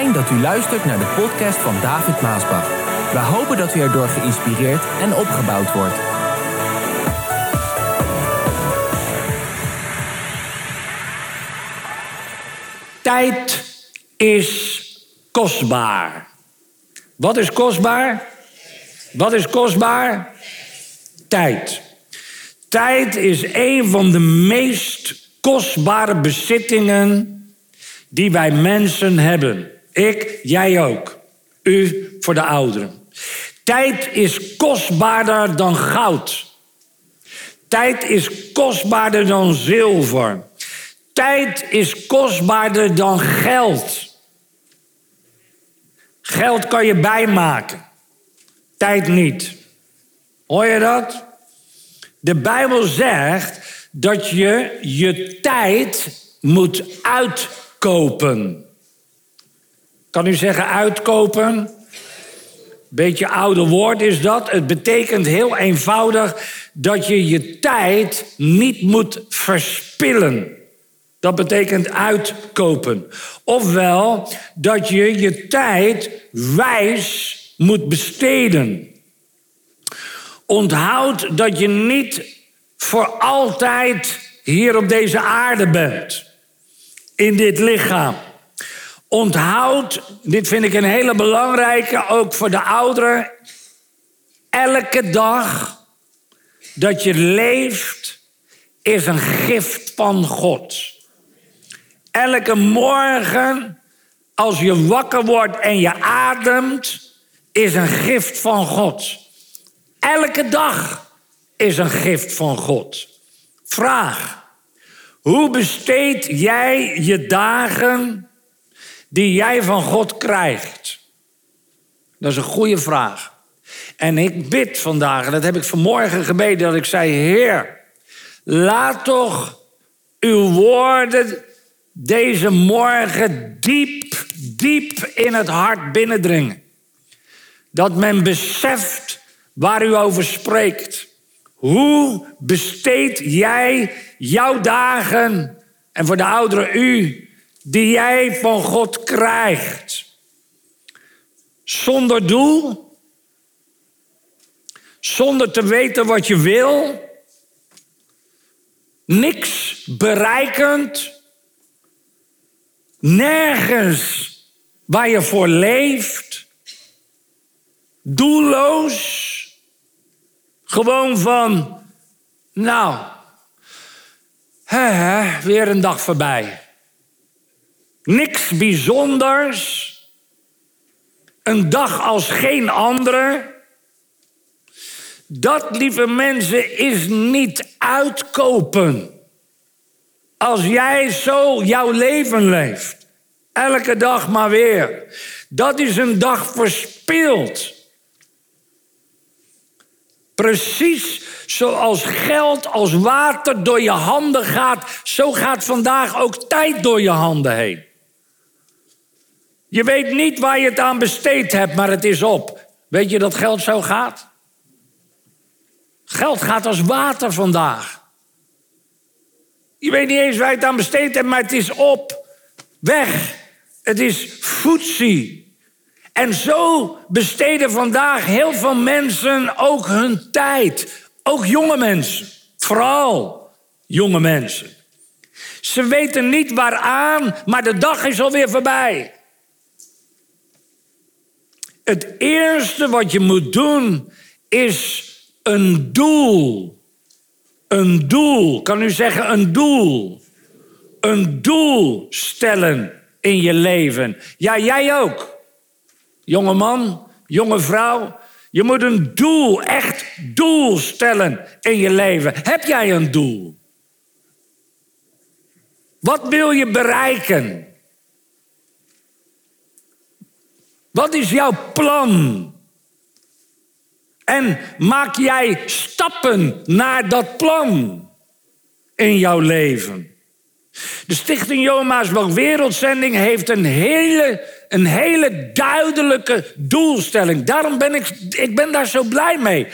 Fijn dat u luistert naar de podcast van David Maasbach. We hopen dat u erdoor geïnspireerd en opgebouwd wordt. Tijd is kostbaar. Wat is kostbaar? Wat is kostbaar? Tijd. Tijd is een van de meest kostbare bezittingen die wij mensen hebben. Ik, jij ook. U voor de ouderen. Tijd is kostbaarder dan goud. Tijd is kostbaarder dan zilver. Tijd is kostbaarder dan geld. Geld kan je bijmaken. Tijd niet. Hoor je dat? De Bijbel zegt dat je je tijd moet uitkopen. Kan u zeggen uitkopen? Beetje oude woord is dat. Het betekent heel eenvoudig dat je je tijd niet moet verspillen. Dat betekent uitkopen. Ofwel dat je je tijd wijs moet besteden. Onthoud dat je niet voor altijd hier op deze aarde bent. In dit lichaam. Onthoud, dit vind ik een hele belangrijke, ook voor de ouderen. Elke dag dat je leeft is een gift van God. Elke morgen als je wakker wordt en je ademt is een gift van God. Elke dag is een gift van God. Vraag. Hoe besteed jij je dagen die jij van God krijgt? Dat is een goede vraag. En ik bid vandaag, en dat heb ik vanmorgen gebeden, dat ik zei: Heer, laat toch uw woorden deze morgen diep, diep in het hart binnendringen. Dat men beseft waar u over spreekt. Hoe besteed jij jouw dagen, en voor de ouderen u, die jij van God krijgt? Zonder doel? Zonder te weten wat je wil? Niks bereikend? Nergens waar je voor leeft? Doelloos? Gewoon van, weer een dag voorbij. Niks bijzonders. Een dag als geen andere. Dat, lieve mensen, is niet uitkopen. Als jij zo jouw leven leeft, elke dag maar weer. Dat is een dag verspild. Precies zoals geld als water door je handen gaat, zo gaat vandaag ook tijd door je handen heen. Je weet niet waar je het aan besteed hebt, maar het is op. Weet je dat geld zo gaat? Geld gaat als water vandaag. Je weet niet eens waar je het aan besteed hebt, maar het is op. Weg. Het is voetsie. En zo besteden vandaag heel veel mensen ook hun tijd. Ook jonge mensen. Vooral jonge mensen. Ze weten niet waaraan, maar de dag is alweer voorbij. Het eerste wat je moet doen is een doel. Een doel. Kan u zeggen een doel? Een doel stellen in je leven. Ja, jij ook. Jonge man, jonge vrouw, je moet een doel, echt doel stellen in je leven. Heb jij een doel? Wat wil je bereiken? Wat is jouw plan? En maak jij stappen naar dat plan in jouw leven? De Stichting Johan Maasbach Wereldzending heeft een hele duidelijke doelstelling. Daarom ben ik ben daar zo blij mee.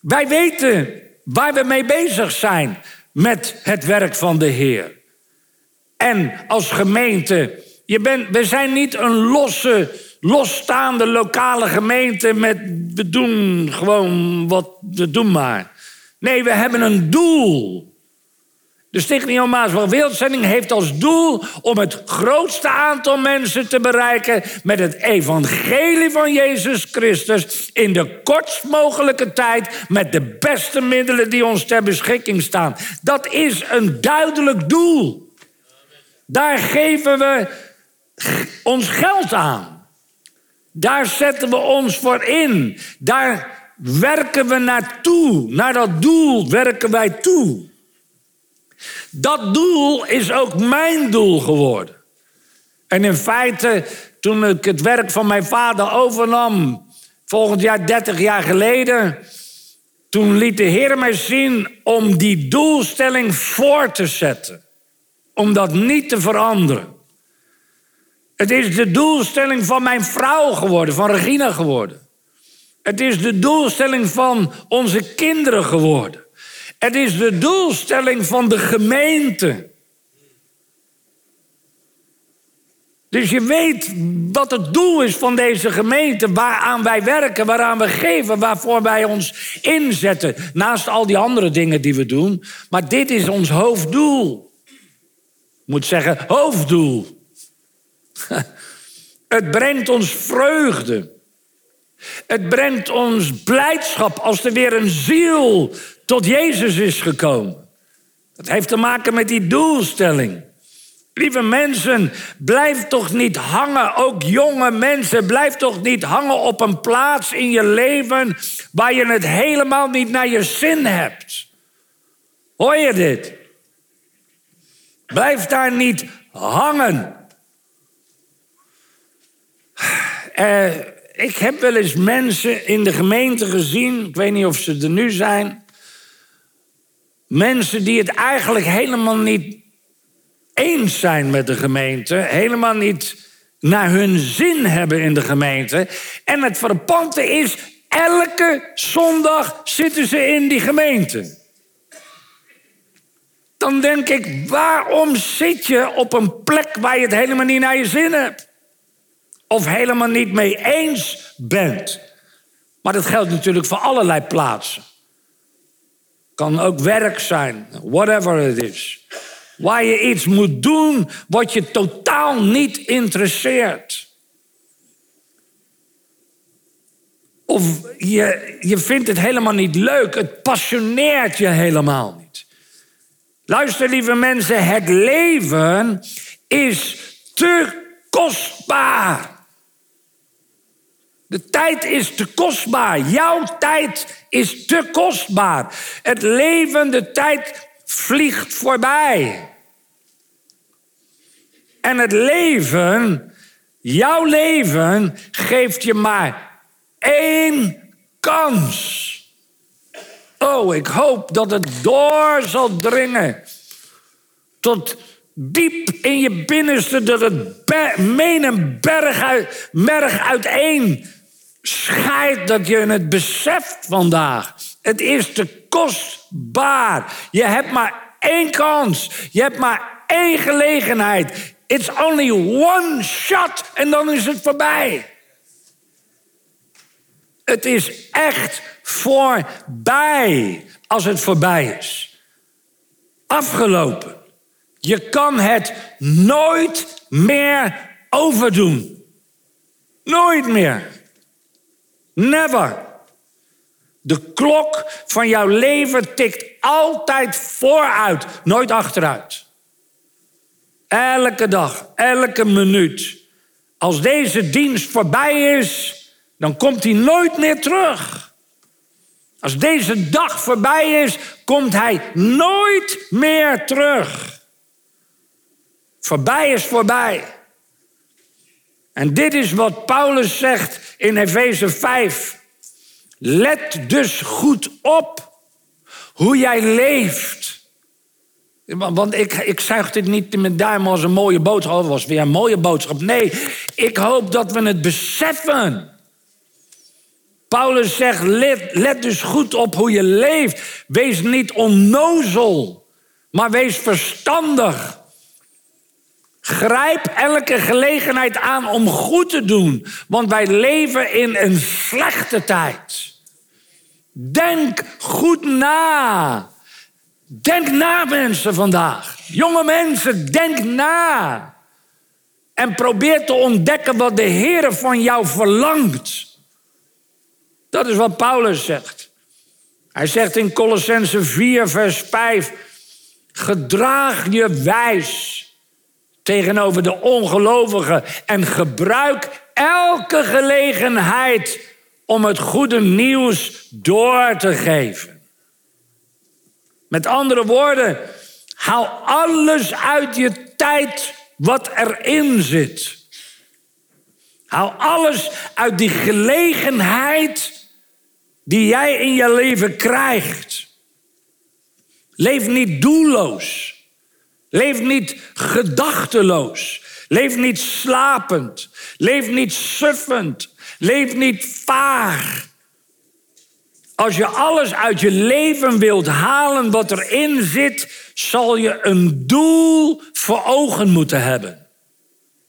Wij weten waar we mee bezig zijn met het werk van de Heer. En als gemeente We zijn niet een losstaande lokale gemeente met we doen gewoon wat we doen maar. Nee, we hebben een doel. De Stichting Johan Maasbach Wereldzending heeft als doel om het grootste aantal mensen te bereiken met het evangelie van Jezus Christus in de kortst mogelijke tijd met de beste middelen die ons ter beschikking staan. Dat is een duidelijk doel. Daar geven we ons geld aan. Daar zetten we ons voor in. Daar werken we naartoe. Naar dat doel werken wij toe. Dat doel is ook mijn doel geworden. En in feite, toen ik het werk van mijn vader overnam, volgend jaar 30 jaar geleden, toen liet de Heer mij zien om die doelstelling voort te zetten. Om dat niet te veranderen. Het is de doelstelling van mijn vrouw geworden, van Regina geworden. Het is de doelstelling van onze kinderen geworden. Het is de doelstelling van de gemeente. Dus je weet wat het doel is van deze gemeente. Waaraan wij werken, waaraan we geven, waarvoor wij ons inzetten. Naast al die andere dingen die we doen. Maar dit is ons hoofddoel. Ik moet zeggen, hoofddoel. Het brengt ons vreugde. Het brengt ons blijdschap als er weer een ziel tot Jezus is gekomen. Dat heeft te maken met die doelstelling. Lieve mensen, blijf toch niet hangen, ook jonge mensen, blijf toch niet hangen op een plaats in je leven waar je het helemaal niet naar je zin hebt. Hoor je dit? Blijf daar niet hangen. Ik heb wel eens mensen in de gemeente gezien, ik weet niet of ze er nu zijn. Mensen die het eigenlijk helemaal niet eens zijn met de gemeente. Helemaal niet naar hun zin hebben in de gemeente. En het verpante is, elke zondag zitten ze in die gemeente. Dan denk ik, waarom zit je op een plek waar je het helemaal niet naar je zin hebt? Of helemaal niet mee eens bent. Maar dat geldt natuurlijk voor allerlei plaatsen. Kan ook werk zijn, whatever it is. Waar je iets moet doen wat je totaal niet interesseert. Of je vindt het helemaal niet leuk, het passioneert je helemaal niet. Luister, lieve mensen, het leven is te kostbaar. De tijd is te kostbaar. Jouw tijd is te kostbaar. Het leven, de tijd vliegt voorbij. En het leven, jouw leven, geeft je maar één kans. Oh, ik hoop dat het door zal dringen. Tot diep in je binnenste dat het meen en merg uiteen scheidt, dat je het beseft vandaag. Het is te kostbaar. Je hebt maar één kans. Je hebt maar één gelegenheid. It's only one shot en dan is het voorbij. Het is echt voorbij als het voorbij is. Afgelopen. Je kan het nooit meer overdoen. Nooit meer. Never. De klok van jouw leven tikt altijd vooruit, nooit achteruit. Elke dag, elke minuut. Als deze dienst voorbij is, dan komt hij nooit meer terug. Als deze dag voorbij is, komt hij nooit meer terug. Voorbij is voorbij. En dit is wat Paulus zegt in Efeze 5. Let dus goed op hoe jij leeft. Want ik zuig dit niet in mijn duim als een mooie boodschap. Het was weer een mooie boodschap. Nee, ik hoop dat we het beseffen. Paulus zegt, let dus goed op hoe je leeft. Wees niet onnozel, maar wees verstandig. Grijp elke gelegenheid aan om goed te doen. Want wij leven in een slechte tijd. Denk goed na. Denk na, mensen, vandaag. Jonge mensen, denk na. En probeer te ontdekken wat de Heere van jou verlangt. Dat is wat Paulus zegt. Hij zegt in Kolossenzen 4, vers 5... Gedraag je wijs tegenover de ongelovigen en gebruik elke gelegenheid om het goede nieuws door te geven. Met andere woorden, haal alles uit je tijd wat erin zit. Haal alles uit die gelegenheid die jij in je leven krijgt. Leef niet doelloos. Leef niet gedachteloos. Leef niet slapend. Leef niet suffend. Leef niet vaag. Als je alles uit je leven wilt halen wat erin zit, zal je een doel voor ogen moeten hebben.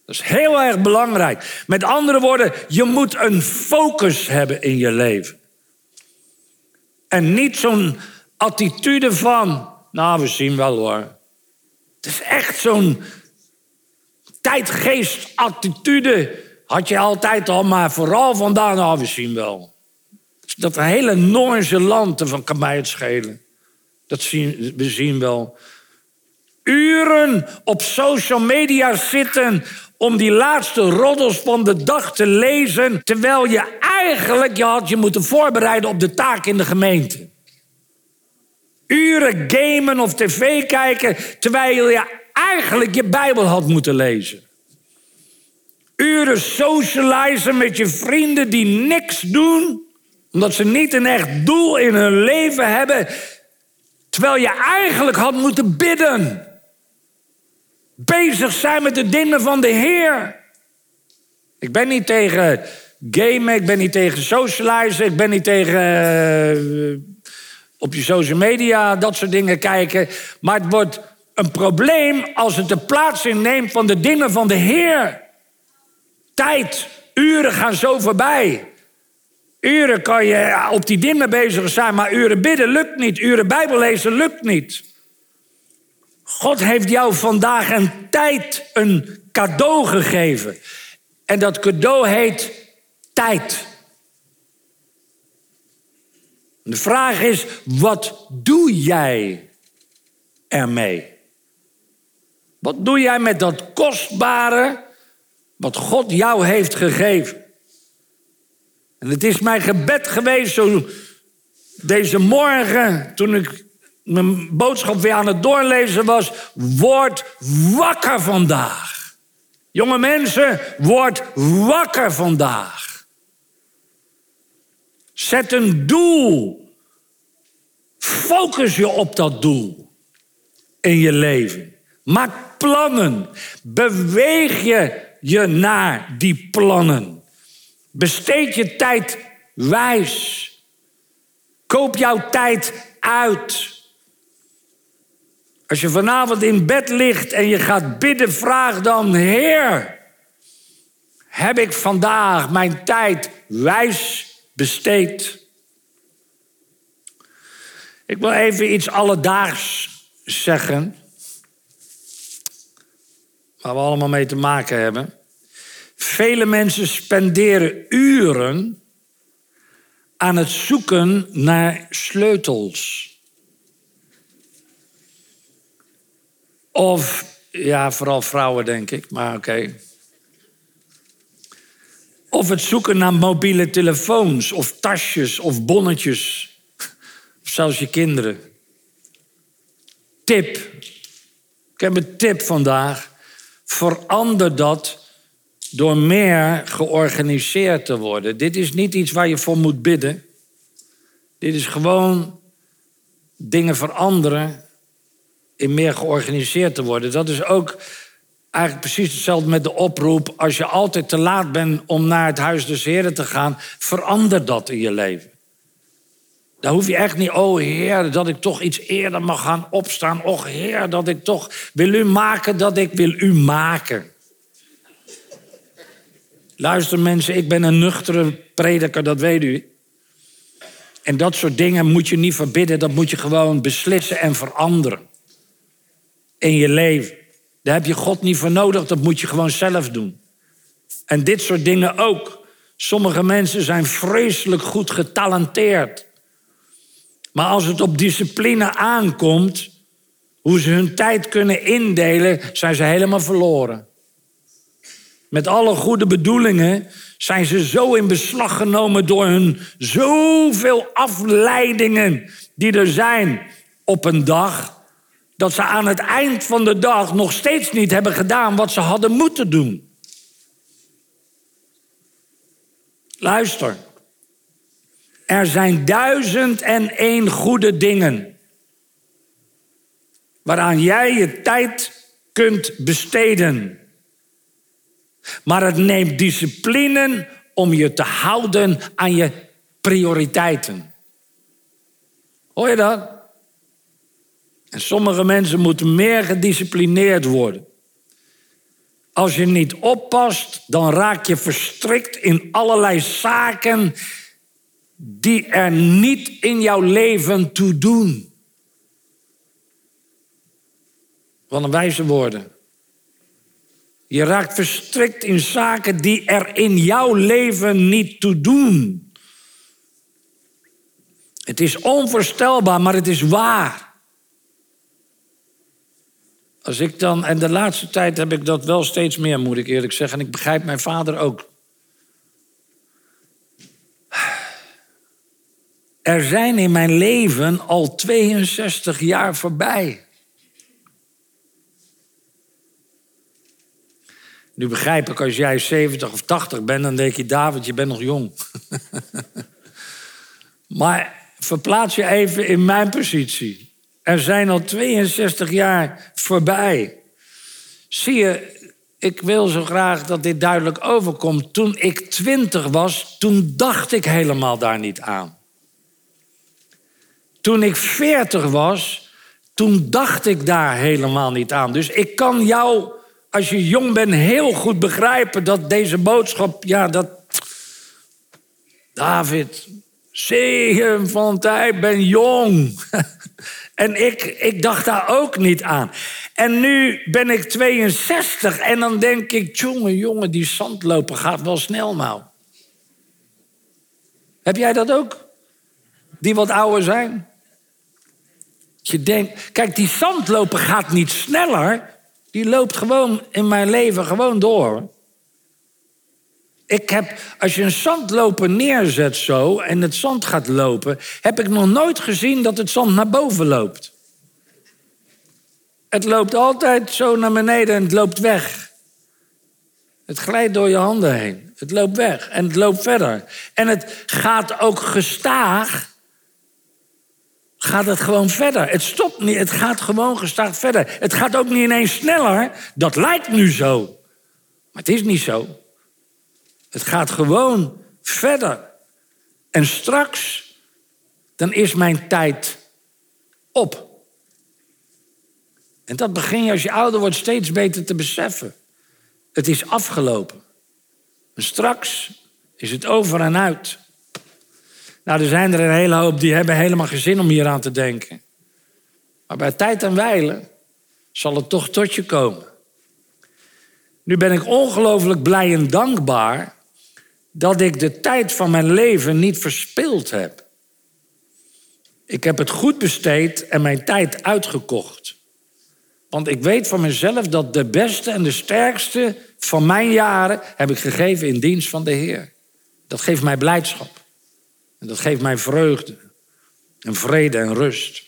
Dat is heel erg belangrijk. Met andere woorden, je moet een focus hebben in je leven. En niet zo'n attitude van, nou, we zien wel hoor. Het is echt zo'n tijdgeestattitude. Had je altijd al, maar vooral vandaan, nou, we zien wel. Dat hele Noorse land, van kan mij het schelen. We zien wel. Uren op social media zitten om die laatste roddels van de dag te lezen, terwijl je eigenlijk je had moeten voorbereiden op de taak in de gemeente. Uren gamen of tv kijken, terwijl je eigenlijk je Bijbel had moeten lezen. Uren socializen met je vrienden die niks doen, omdat ze niet een echt doel in hun leven hebben, terwijl je eigenlijk had moeten bidden. Bezig zijn met de dingen van de Heer. Ik ben niet tegen gamen, ik ben niet tegen socializen, ik ben niet tegen op je social media, dat soort dingen kijken. Maar het wordt een probleem als het de plaats inneemt van de dingen van de Heer. Tijd, uren gaan zo voorbij. Uren kan je op die dingen bezig zijn, maar uren bidden lukt niet. Uren Bijbel lezen lukt niet. God heeft jou vandaag een tijd, een cadeau gegeven. En dat cadeau heet tijd. De vraag is, wat doe jij ermee? Wat doe jij met dat kostbare wat God jou heeft gegeven? En het is mijn gebed geweest zo deze morgen, toen ik mijn boodschap weer aan het doorlezen was. Word wakker vandaag. Jonge mensen, word wakker vandaag. Zet een doel. Focus je op dat doel in je leven. Maak plannen. Beweeg je naar die plannen. Besteed je tijd wijs. Koop jouw tijd uit. Als je vanavond in bed ligt en je gaat bidden, vraag dan: Heer, heb ik vandaag mijn tijd wijs besteed? Ik wil even iets alledaags zeggen, waar we allemaal mee te maken hebben. Vele mensen spenderen uren aan het zoeken naar sleutels. Of, ja, vooral vrouwen denk ik, maar oké. Of het zoeken naar mobiele telefoons, of tasjes, of bonnetjes. Of zelfs je kinderen. Tip. Ik heb een tip vandaag. Verander dat door meer georganiseerd te worden. Dit is niet iets waar je voor moet bidden. Dit is gewoon dingen veranderen in meer georganiseerd te worden. Dat is ook eigenlijk precies hetzelfde met de oproep. Als je altijd te laat bent om naar het huis des Heren te gaan, verander dat in je leven. Daar hoef je echt niet, oh Heer, dat ik toch iets eerder mag gaan opstaan. Och Heer, dat ik toch, wil u maken dat ik wil u maken. Luister mensen, ik ben een nuchtere prediker, dat weet u. En dat soort dingen moet je niet verbidden. Dat moet je gewoon beslissen en veranderen. In je leven. Daar heb je God niet voor nodig. Dat moet je gewoon zelf doen. En dit soort dingen ook. Sommige mensen zijn vreselijk goed getalenteerd. Maar als het op discipline aankomt, hoe ze hun tijd kunnen indelen, zijn ze helemaal verloren. Met alle goede bedoelingen zijn ze zo in beslag genomen door hun zoveel afleidingen die er zijn op een dag, dat ze aan het eind van de dag nog steeds niet hebben gedaan wat ze hadden moeten doen. Luister. Er zijn 1001 goede dingen waaraan jij je tijd kunt besteden. Maar het neemt discipline om je te houden aan je prioriteiten. Hoor je dat? En sommige mensen moeten meer gedisciplineerd worden. Als je niet oppast, dan raak je verstrikt in allerlei zaken die er niet in jouw leven toe doen. Wat een wijze woorden. Je raakt verstrikt in zaken die er in jouw leven niet toe doen. Het is onvoorstelbaar, maar het is waar. Als ik dan, en de laatste tijd heb ik dat wel steeds meer, moet ik eerlijk zeggen. En ik begrijp mijn vader ook. Er zijn in mijn leven al 62 jaar voorbij. Nu begrijp ik, als jij 70 of 80 bent, dan denk je, David, je bent nog jong. Maar verplaats je even in mijn positie. Er zijn al 62 jaar voorbij. Zie je, ik wil zo graag dat dit duidelijk overkomt. Toen ik 20 was, toen dacht ik helemaal daar niet aan. Toen ik 40 was, toen dacht ik daar helemaal niet aan. Dus ik kan jou, als je jong bent, heel goed begrijpen dat deze boodschap, ja, dat David, zegen van tijd, ben jong. En ik dacht daar ook niet aan. En nu ben ik 62 en dan denk ik, jongen, die zandloper gaat wel snel nou. Heb jij dat ook? Die wat ouder zijn? Je denkt, kijk, die zandloper gaat niet sneller. Die loopt gewoon in mijn leven gewoon door. Ik heb, als je een zandloper neerzet zo en het zand gaat lopen, heb ik nog nooit gezien dat het zand naar boven loopt. Het loopt altijd zo naar beneden en het loopt weg. Het glijdt door je handen heen. Het loopt weg en het loopt verder. En het gaat ook gestaag. Gaat het gewoon verder. Het stopt niet, het gaat gewoon gestaag verder. Het gaat ook niet ineens sneller. Dat lijkt nu zo. Maar het is niet zo. Het gaat gewoon verder. En straks, dan is mijn tijd op. En dat begin je als je ouder wordt steeds beter te beseffen. Het is afgelopen. En straks is het over en uit. Nou, er zijn er een hele hoop die hebben helemaal geen zin om hier aan te denken. Maar bij tijd en wijle zal het toch tot je komen. Nu ben ik ongelooflijk blij en dankbaar dat ik de tijd van mijn leven niet verspild heb. Ik heb het goed besteed en mijn tijd uitgekocht. Want ik weet van mezelf dat de beste en de sterkste van mijn jaren heb ik gegeven in dienst van de Heer. Dat geeft mij blijdschap. En dat geeft mij vreugde en vrede en rust.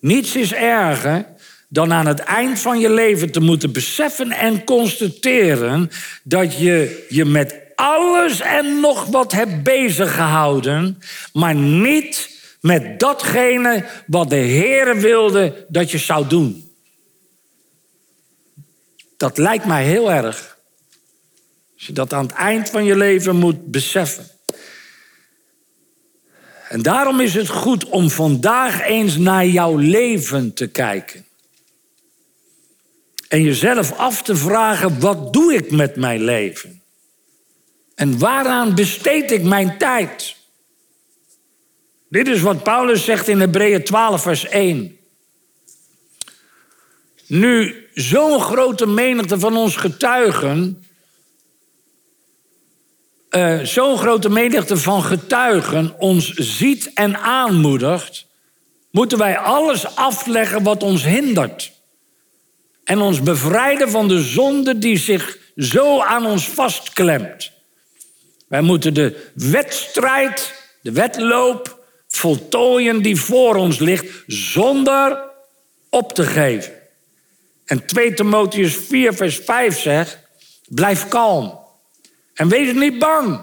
Niets is erger dan aan het eind van je leven te moeten beseffen en constateren dat je je met alles en nog wat hebt bezig gehouden, maar niet met datgene wat de Heer wilde dat je zou doen. Dat lijkt mij heel erg. Als je dat aan het eind van je leven moet beseffen. En daarom is het goed om vandaag eens naar jouw leven te kijken. En jezelf af te vragen, wat doe ik met mijn leven? En waaraan besteed ik mijn tijd? Dit is wat Paulus zegt in Hebreeën 12, vers 1. Nu zo'n grote menigte van ons getuigen... zo'n grote menigte van getuigen ons ziet en aanmoedigt... moeten wij alles afleggen wat ons hindert. En ons bevrijden van de zonde die zich zo aan ons vastklemt. Wij moeten de wedstrijd, de wedloop, voltooien die voor ons ligt... zonder op te geven. En 2 Timotheüs 4, vers 5 zegt, blijf kalm. En wees niet bang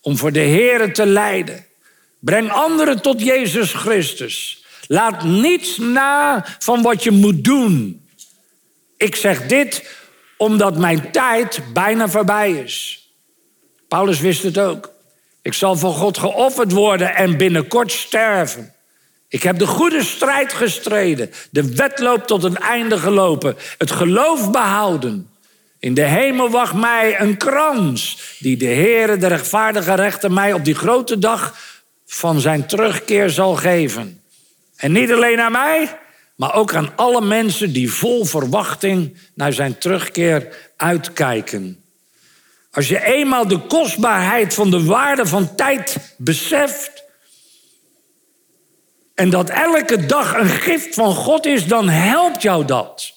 om voor de Heere te lijden. Breng anderen tot Jezus Christus. Laat niets na van wat je moet doen. Ik zeg dit omdat mijn tijd bijna voorbij is. Paulus wist het ook. Ik zal voor God geofferd worden en binnenkort sterven. Ik heb de goede strijd gestreden. De wedloop tot een einde gelopen. Het geloof behouden. In de hemel wacht mij een krans die de Heere, de rechtvaardige rechter, mij op die grote dag van zijn terugkeer zal geven. En niet alleen aan mij, maar ook aan alle mensen die vol verwachting naar zijn terugkeer uitkijken. Als je eenmaal de kostbaarheid van de waarde van tijd beseft en dat elke dag een gift van God is, dan helpt jou dat.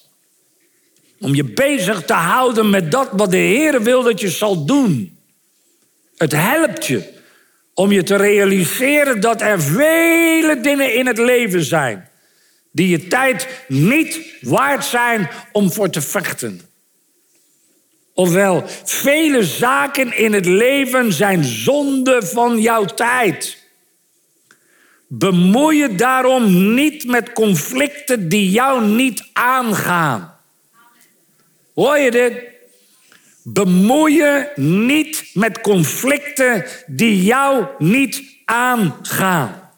Om je bezig te houden met dat wat de Heer wil dat je zal doen. Het helpt je om je te realiseren dat er vele dingen in het leven zijn... die je tijd niet waard zijn om voor te vechten. Ofwel, vele zaken in het leven zijn zonde van jouw tijd. Bemoei je daarom niet met conflicten die jou niet aangaan. Hoor je dit? Bemoei je niet met conflicten die jou niet aangaan.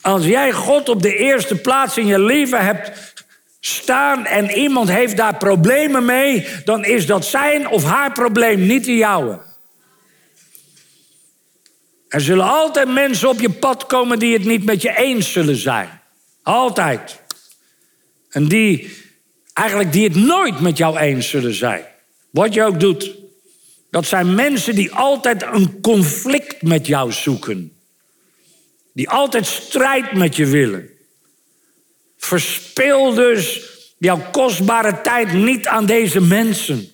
Als jij God op de eerste plaats in je leven hebt staan... en iemand heeft daar problemen mee... dan is dat zijn of haar probleem, niet de jouwe. Er zullen altijd mensen op je pad komen die het niet met je eens zullen zijn. Altijd. En die het nooit met jou eens zullen zijn. Wat je ook doet. Dat zijn mensen die altijd een conflict met jou zoeken. Die altijd strijd met je willen. Verspil dus jouw kostbare tijd niet aan deze mensen.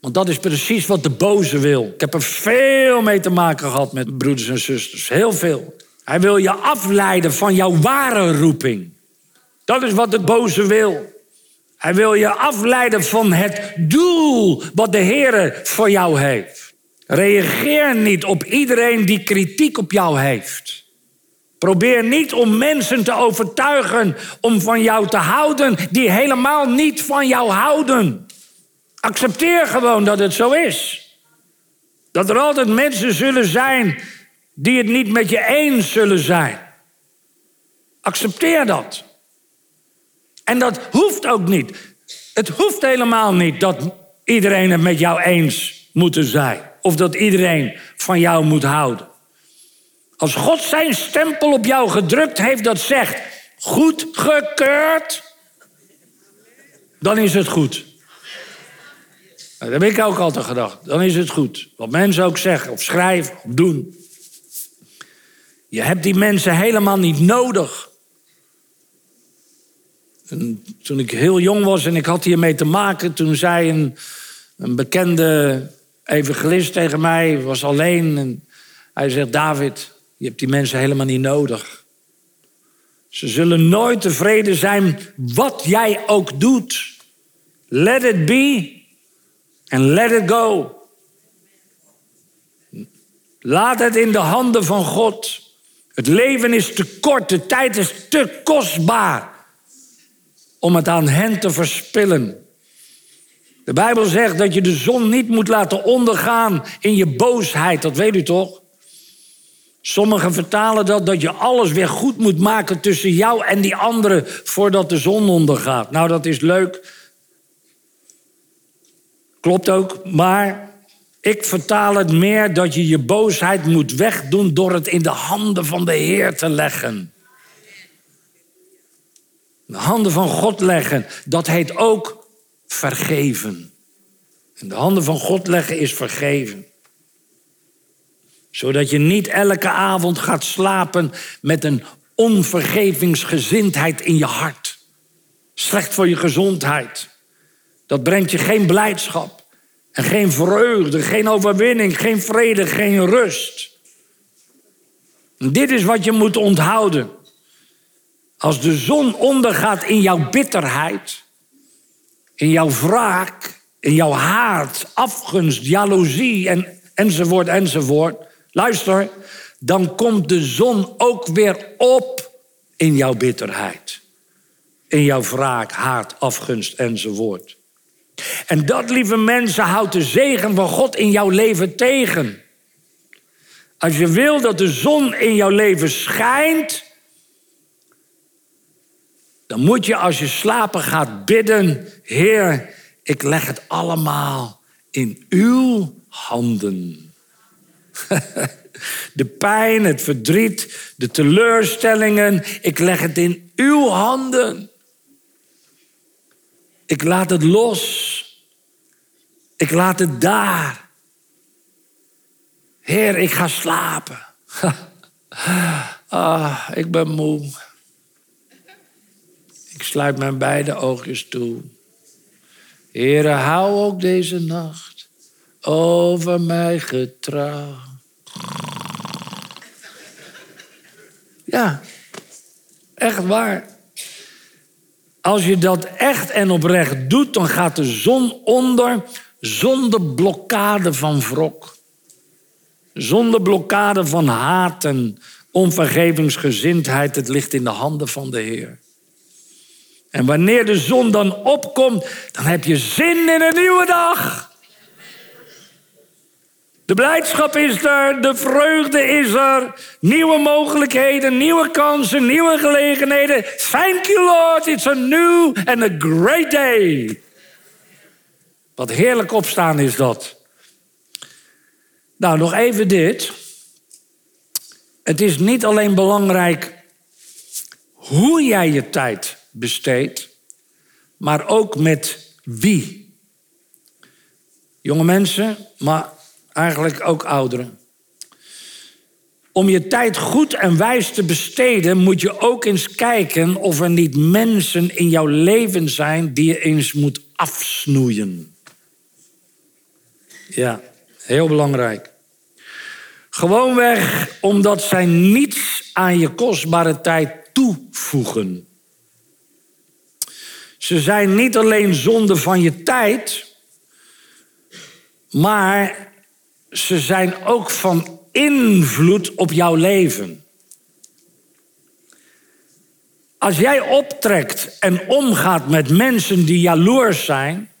Want dat is precies wat de boze wil. Ik heb er veel mee te maken gehad met broeders en zusters. Heel veel. Hij wil je afleiden van jouw ware roeping. Dat is wat de boze wil. Hij wil je afleiden van het doel wat de Heere voor jou heeft. Reageer niet op iedereen die kritiek op jou heeft. Probeer niet om mensen te overtuigen om van jou te houden... die helemaal niet van jou houden. Accepteer gewoon dat het zo is. Dat er altijd mensen zullen zijn die het niet met je eens zullen zijn. Accepteer dat. En dat hoeft ook niet. Het hoeft helemaal niet dat iedereen het met jou eens moet zijn. Of dat iedereen van jou moet houden. Als God zijn stempel op jou gedrukt heeft dat zegt... goedgekeurd, dan is het goed. Dat heb ik ook altijd gedacht. Dan is het goed. Wat mensen ook zeggen, of schrijven, of doen. Je hebt die mensen helemaal niet nodig... En toen ik heel jong was en ik had hiermee te maken... toen zei een bekende evangelist tegen mij, was alleen... en hij zegt, David, je hebt die mensen helemaal niet nodig. Ze zullen nooit tevreden zijn wat jij ook doet. Let it be and let it go. Laat het in de handen van God. Het leven is te kort, de tijd is te kostbaar... om het aan hen te verspillen. De Bijbel zegt dat je de zon niet moet laten ondergaan in je boosheid. Dat weet u toch? Sommigen vertalen dat je alles weer goed moet maken tussen jou en die anderen voordat de zon ondergaat. Nou, dat is leuk. Klopt ook, maar ik vertaal het meer dat je je boosheid moet wegdoen door het in de handen van de Heer te leggen. De handen van God leggen, dat heet ook vergeven. En de handen van God leggen is vergeven. Zodat je niet elke avond gaat slapen met een onvergevingsgezindheid in je hart. Slecht voor je gezondheid. Dat brengt je geen blijdschap en geen vreugde, geen overwinning, geen vrede, geen rust. En dit is wat je moet onthouden. Als de zon ondergaat in jouw bitterheid, in jouw wraak, in jouw haat, afgunst, jaloezie enzovoort, enzovoort. Luister, dan komt de zon ook weer op in jouw bitterheid. In jouw wraak, haat, afgunst enzovoort. En dat, lieve mensen, houdt de zegen van God in jouw leven tegen. Als je wil dat de zon in jouw leven schijnt, dan moet je als je slapen gaat bidden: Heer, ik leg het allemaal in uw handen. De pijn, het verdriet, de teleurstellingen. Ik leg het in uw handen. Ik laat het los. Ik laat het daar. Heer, ik ga slapen. Ah, ik ben moe. Ik sluit mijn beide oogjes toe. Heere, hou ook deze nacht over mij getrouw. Ja, echt waar. Als je dat echt en oprecht doet, dan gaat de zon onder zonder blokkade van wrok. Zonder blokkade van haat en onvergevingsgezindheid. Het ligt in de handen van de Heer. En wanneer de zon dan opkomt, dan heb je zin in een nieuwe dag. De blijdschap is er, de vreugde is er. Nieuwe mogelijkheden, nieuwe kansen, nieuwe gelegenheden. Thank you, Lord, it's a new and a great day. Wat heerlijk opstaan is dat. Nou, nog even dit. Het is niet alleen belangrijk hoe jij je tijd besteedt, maar ook met wie. Jonge mensen, maar eigenlijk ook ouderen. Om je tijd goed en wijs te besteden, moet je ook eens kijken of er niet mensen in jouw leven zijn die je eens moet afsnoeien. Ja, heel belangrijk. Gewoonweg omdat zij niets aan je kostbare tijd toevoegen. Ze zijn niet alleen zonde van je tijd, maar ze zijn ook van invloed op jouw leven. Als jij optrekt en omgaat met mensen die jaloers zijn,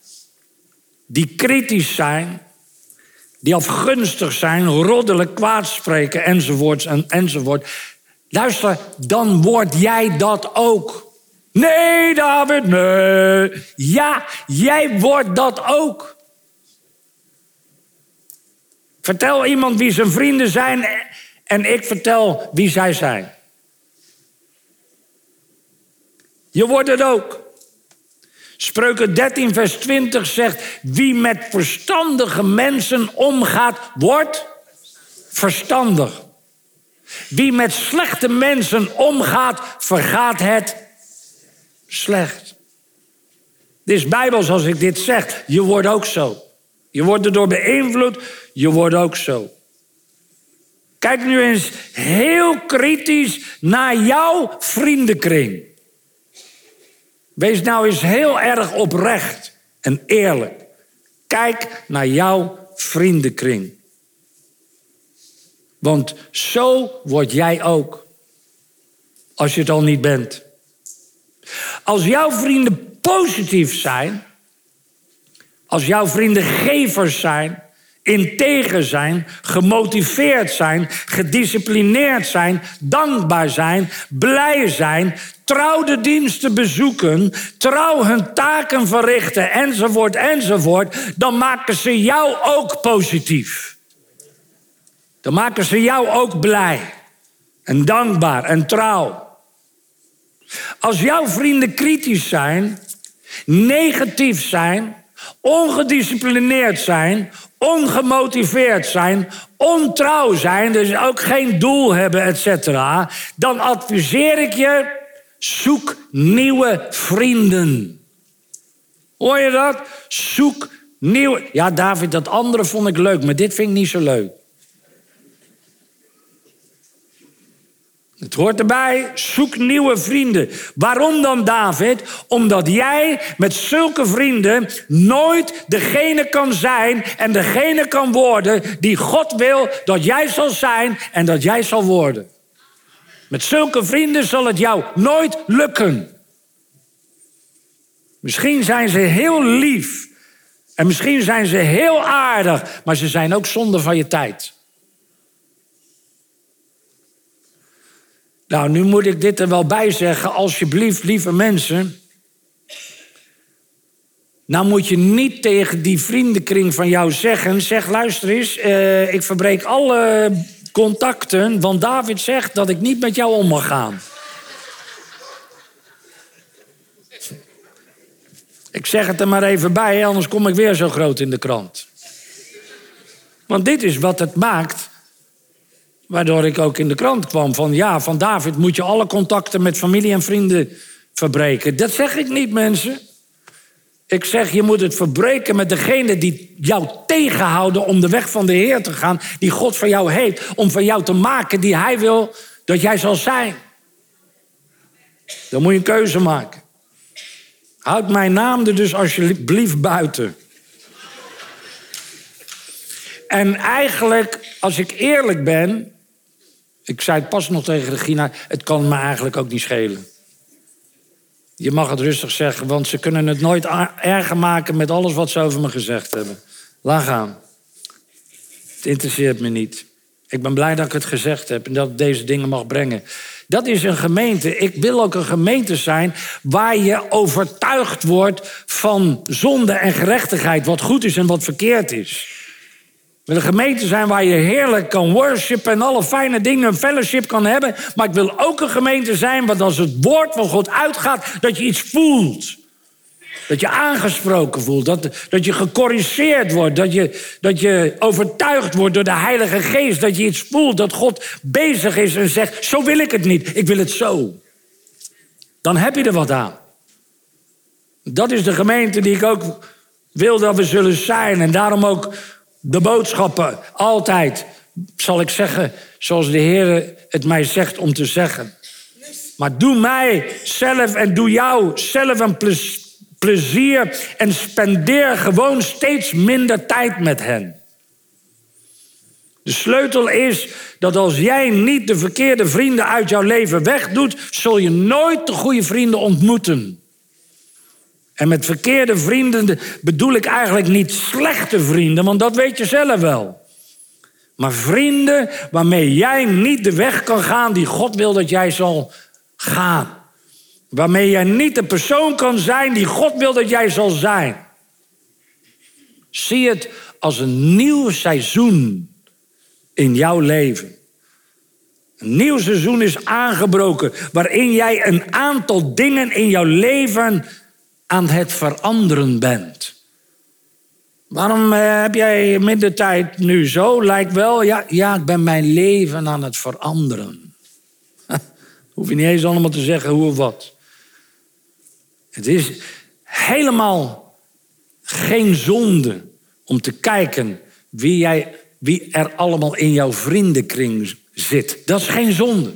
die kritisch zijn, die afgunstig zijn, roddelen, kwaadspreken enzovoort. Luister, dan word jij dat ook. Nee, David, nee. Ja, jij wordt dat ook. Vertel iemand wie zijn vrienden zijn en ik vertel wie zij zijn. Je wordt het ook. Spreuken 13 vers 20 zegt: wie met verstandige mensen omgaat, wordt verstandig. Wie met slechte mensen omgaat, vergaat het slecht. Dit is bijbels als ik dit zeg. Je wordt ook zo. Je wordt erdoor beïnvloed, je wordt ook zo. Kijk nu eens heel kritisch naar jouw vriendenkring. Wees nou eens heel erg oprecht en eerlijk. Kijk naar jouw vriendenkring. Want zo word jij ook. Als je het al niet bent. Als jouw vrienden positief zijn, als jouw vrienden gevers zijn, integer zijn, gemotiveerd zijn, gedisciplineerd zijn, dankbaar zijn, blij zijn, trouw de diensten bezoeken, trouw hun taken verrichten, enzovoort, enzovoort, dan maken ze jou ook positief. Dan maken ze jou ook blij en dankbaar en trouw. Als jouw vrienden kritisch zijn, negatief zijn, ongedisciplineerd zijn, ongemotiveerd zijn, ontrouw zijn, dus ook geen doel hebben, etc., dan adviseer ik je, zoek nieuwe vrienden. Hoor je dat? Zoek nieuwe... Ja, David, dat andere vond ik leuk, maar dit vind ik niet zo leuk. Het hoort erbij, zoek nieuwe vrienden. Waarom dan, David? Omdat jij met zulke vrienden nooit degene kan zijn en degene kan worden die God wil dat jij zal zijn en dat jij zal worden. Met zulke vrienden zal het jou nooit lukken. Misschien zijn ze heel lief en misschien zijn ze heel aardig, maar ze zijn ook zonde van je tijd. Nou, nu moet ik dit er wel bij zeggen. Alsjeblieft, lieve mensen. Nou moet je niet tegen die vriendenkring van jou zeggen... Zeg, luister eens, ik verbreek alle contacten... want David zegt dat ik niet met jou om mag gaan. Ik zeg het er maar even bij, anders kom ik weer zo groot in de krant. Want dit is wat het maakt... Waardoor ik ook in de krant kwam van... ja, van David moet je alle contacten met familie en vrienden verbreken. Dat zeg ik niet, mensen. Ik zeg, je moet het verbreken met degene die jou tegenhouden... om de weg van de Heer te gaan, die God van jou heeft... om van jou te maken die Hij wil dat jij zal zijn. Dan moet je een keuze maken. Houd mijn naam er dus alsjeblieft buiten. En eigenlijk, als ik eerlijk ben... Ik zei het pas nog tegen Regina... het kan me eigenlijk ook niet schelen. Je mag het rustig zeggen... want ze kunnen het nooit erger maken... met alles wat ze over me gezegd hebben. Laat gaan. Het interesseert me niet. Ik ben blij dat ik het gezegd heb... en dat ik deze dingen mag brengen. Dat is een gemeente. Ik wil ook een gemeente zijn... waar je overtuigd wordt van zonde en gerechtigheid... wat goed is en wat verkeerd is. Ik wil een gemeente zijn waar je heerlijk kan worshipen... en alle fijne dingen, een fellowship kan hebben. Maar ik wil ook een gemeente zijn... want als het woord van God uitgaat, dat je iets voelt. Dat je aangesproken voelt. Dat je gecorrigeerd wordt. Dat je overtuigd wordt door de Heilige Geest. Dat je iets voelt, dat God bezig is en zegt... zo wil ik het niet, ik wil het zo. Dan heb je er wat aan. Dat is de gemeente die ik ook wil dat we zullen zijn. En daarom ook... de boodschappen, altijd, zal ik zeggen zoals de Heer het mij zegt om te zeggen. Maar doe mij zelf en doe jou zelf een plezier... en spendeer gewoon steeds minder tijd met hen. De sleutel is dat als jij niet de verkeerde vrienden uit jouw leven wegdoet... zul je nooit de goede vrienden ontmoeten. En met verkeerde vrienden bedoel ik eigenlijk niet slechte vrienden... want dat weet je zelf wel. Maar vrienden waarmee jij niet de weg kan gaan... die God wil dat jij zal gaan. Waarmee jij niet de persoon kan zijn die God wil dat jij zal zijn. Zie het als een nieuw seizoen in jouw leven. Een nieuw seizoen is aangebroken... waarin jij een aantal dingen in jouw leven... aan het veranderen bent. Waarom heb jij minder tijd nu zo? Lijkt wel, ja, ik ben mijn leven aan het veranderen. Hoef je niet eens allemaal te zeggen hoe of wat. Het is helemaal geen zonde om te kijken... wie er allemaal in jouw vriendenkring zit. Dat is geen zonde.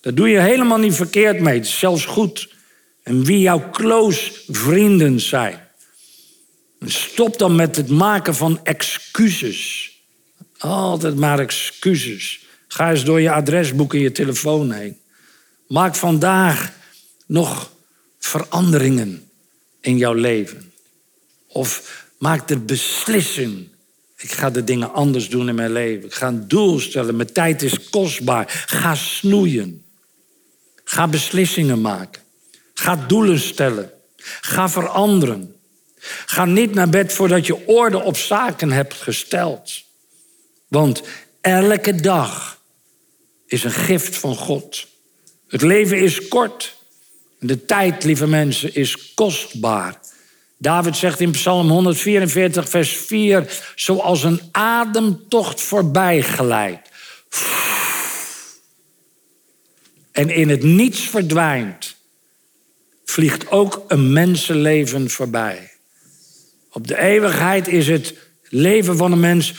Daar doe je helemaal niet verkeerd mee. Het is zelfs goed... en wie jouw close vrienden zijn. Stop dan met het maken van excuses. Altijd maar excuses. Ga eens door je adresboek en je telefoon heen. Maak vandaag nog veranderingen in jouw leven. Of maak de beslissing Ik ga de dingen anders doen in mijn leven. Ik ga een doel stellen. Mijn tijd is kostbaar. Ga snoeien. Ga beslissingen maken. Ga doelen stellen. Ga veranderen. Ga niet naar bed voordat je orde op zaken hebt gesteld. Want elke dag is een gift van God. Het leven is kort. De tijd, lieve mensen, is kostbaar. David zegt in Psalm 144, vers 4... zoals een ademtocht voorbij glijdt. En in het niets verdwijnt, vliegt ook een mensenleven voorbij. Op de eeuwigheid is het leven van een mens,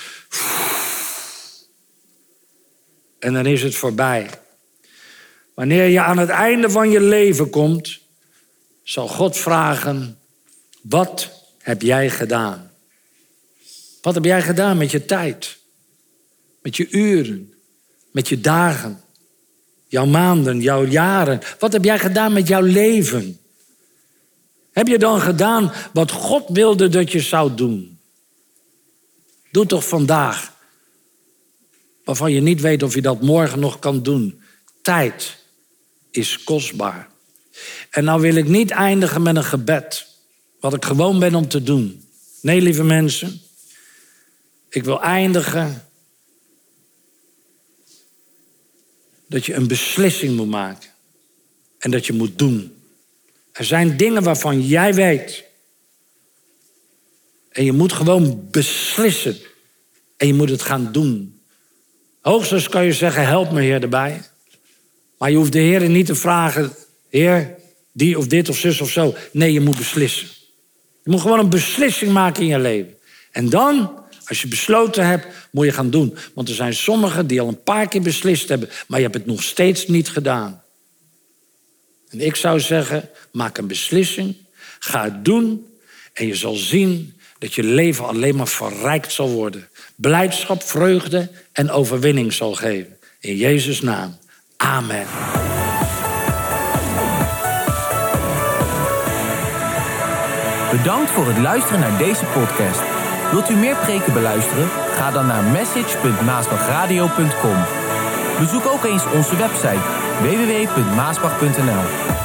en dan is het voorbij. Wanneer je aan het einde van je leven komt, zal God vragen: wat heb jij gedaan? Wat heb jij gedaan met je tijd? Met je uren? Met je dagen? Jouw maanden? Jouw jaren? Wat heb jij gedaan met jouw leven? Heb je dan gedaan wat God wilde dat je zou doen? Doe toch vandaag waarvan je niet weet of je dat morgen nog kan doen. Tijd is kostbaar. En nou wil ik niet eindigen met een gebed, wat ik gewoon ben om te doen. Nee, lieve mensen. Ik wil eindigen dat je een beslissing moet maken. En dat je moet doen. Er zijn dingen waarvan jij weet. En je moet gewoon beslissen. En je moet het gaan doen. Hoogstens kan je zeggen: help me, Heer, erbij. Maar je hoeft de Heer niet te vragen: Heer, die of dit of zus of zo. Nee, je moet beslissen. Je moet gewoon een beslissing maken in je leven. En dan, als je besloten hebt, moet je gaan doen. Want er zijn sommigen die al een paar keer beslist hebben, maar je hebt het nog steeds niet gedaan. En ik zou zeggen: maak een beslissing, ga het doen, en je zal zien dat je leven alleen maar verrijkt zal worden. Blijdschap, vreugde en overwinning zal geven. In Jezus' naam. Amen. Bedankt voor het luisteren naar deze podcast. Wilt u meer preken beluisteren? Ga dan naar message.maasbachradio.com. Bezoek ook eens onze website www.maasbach.nl.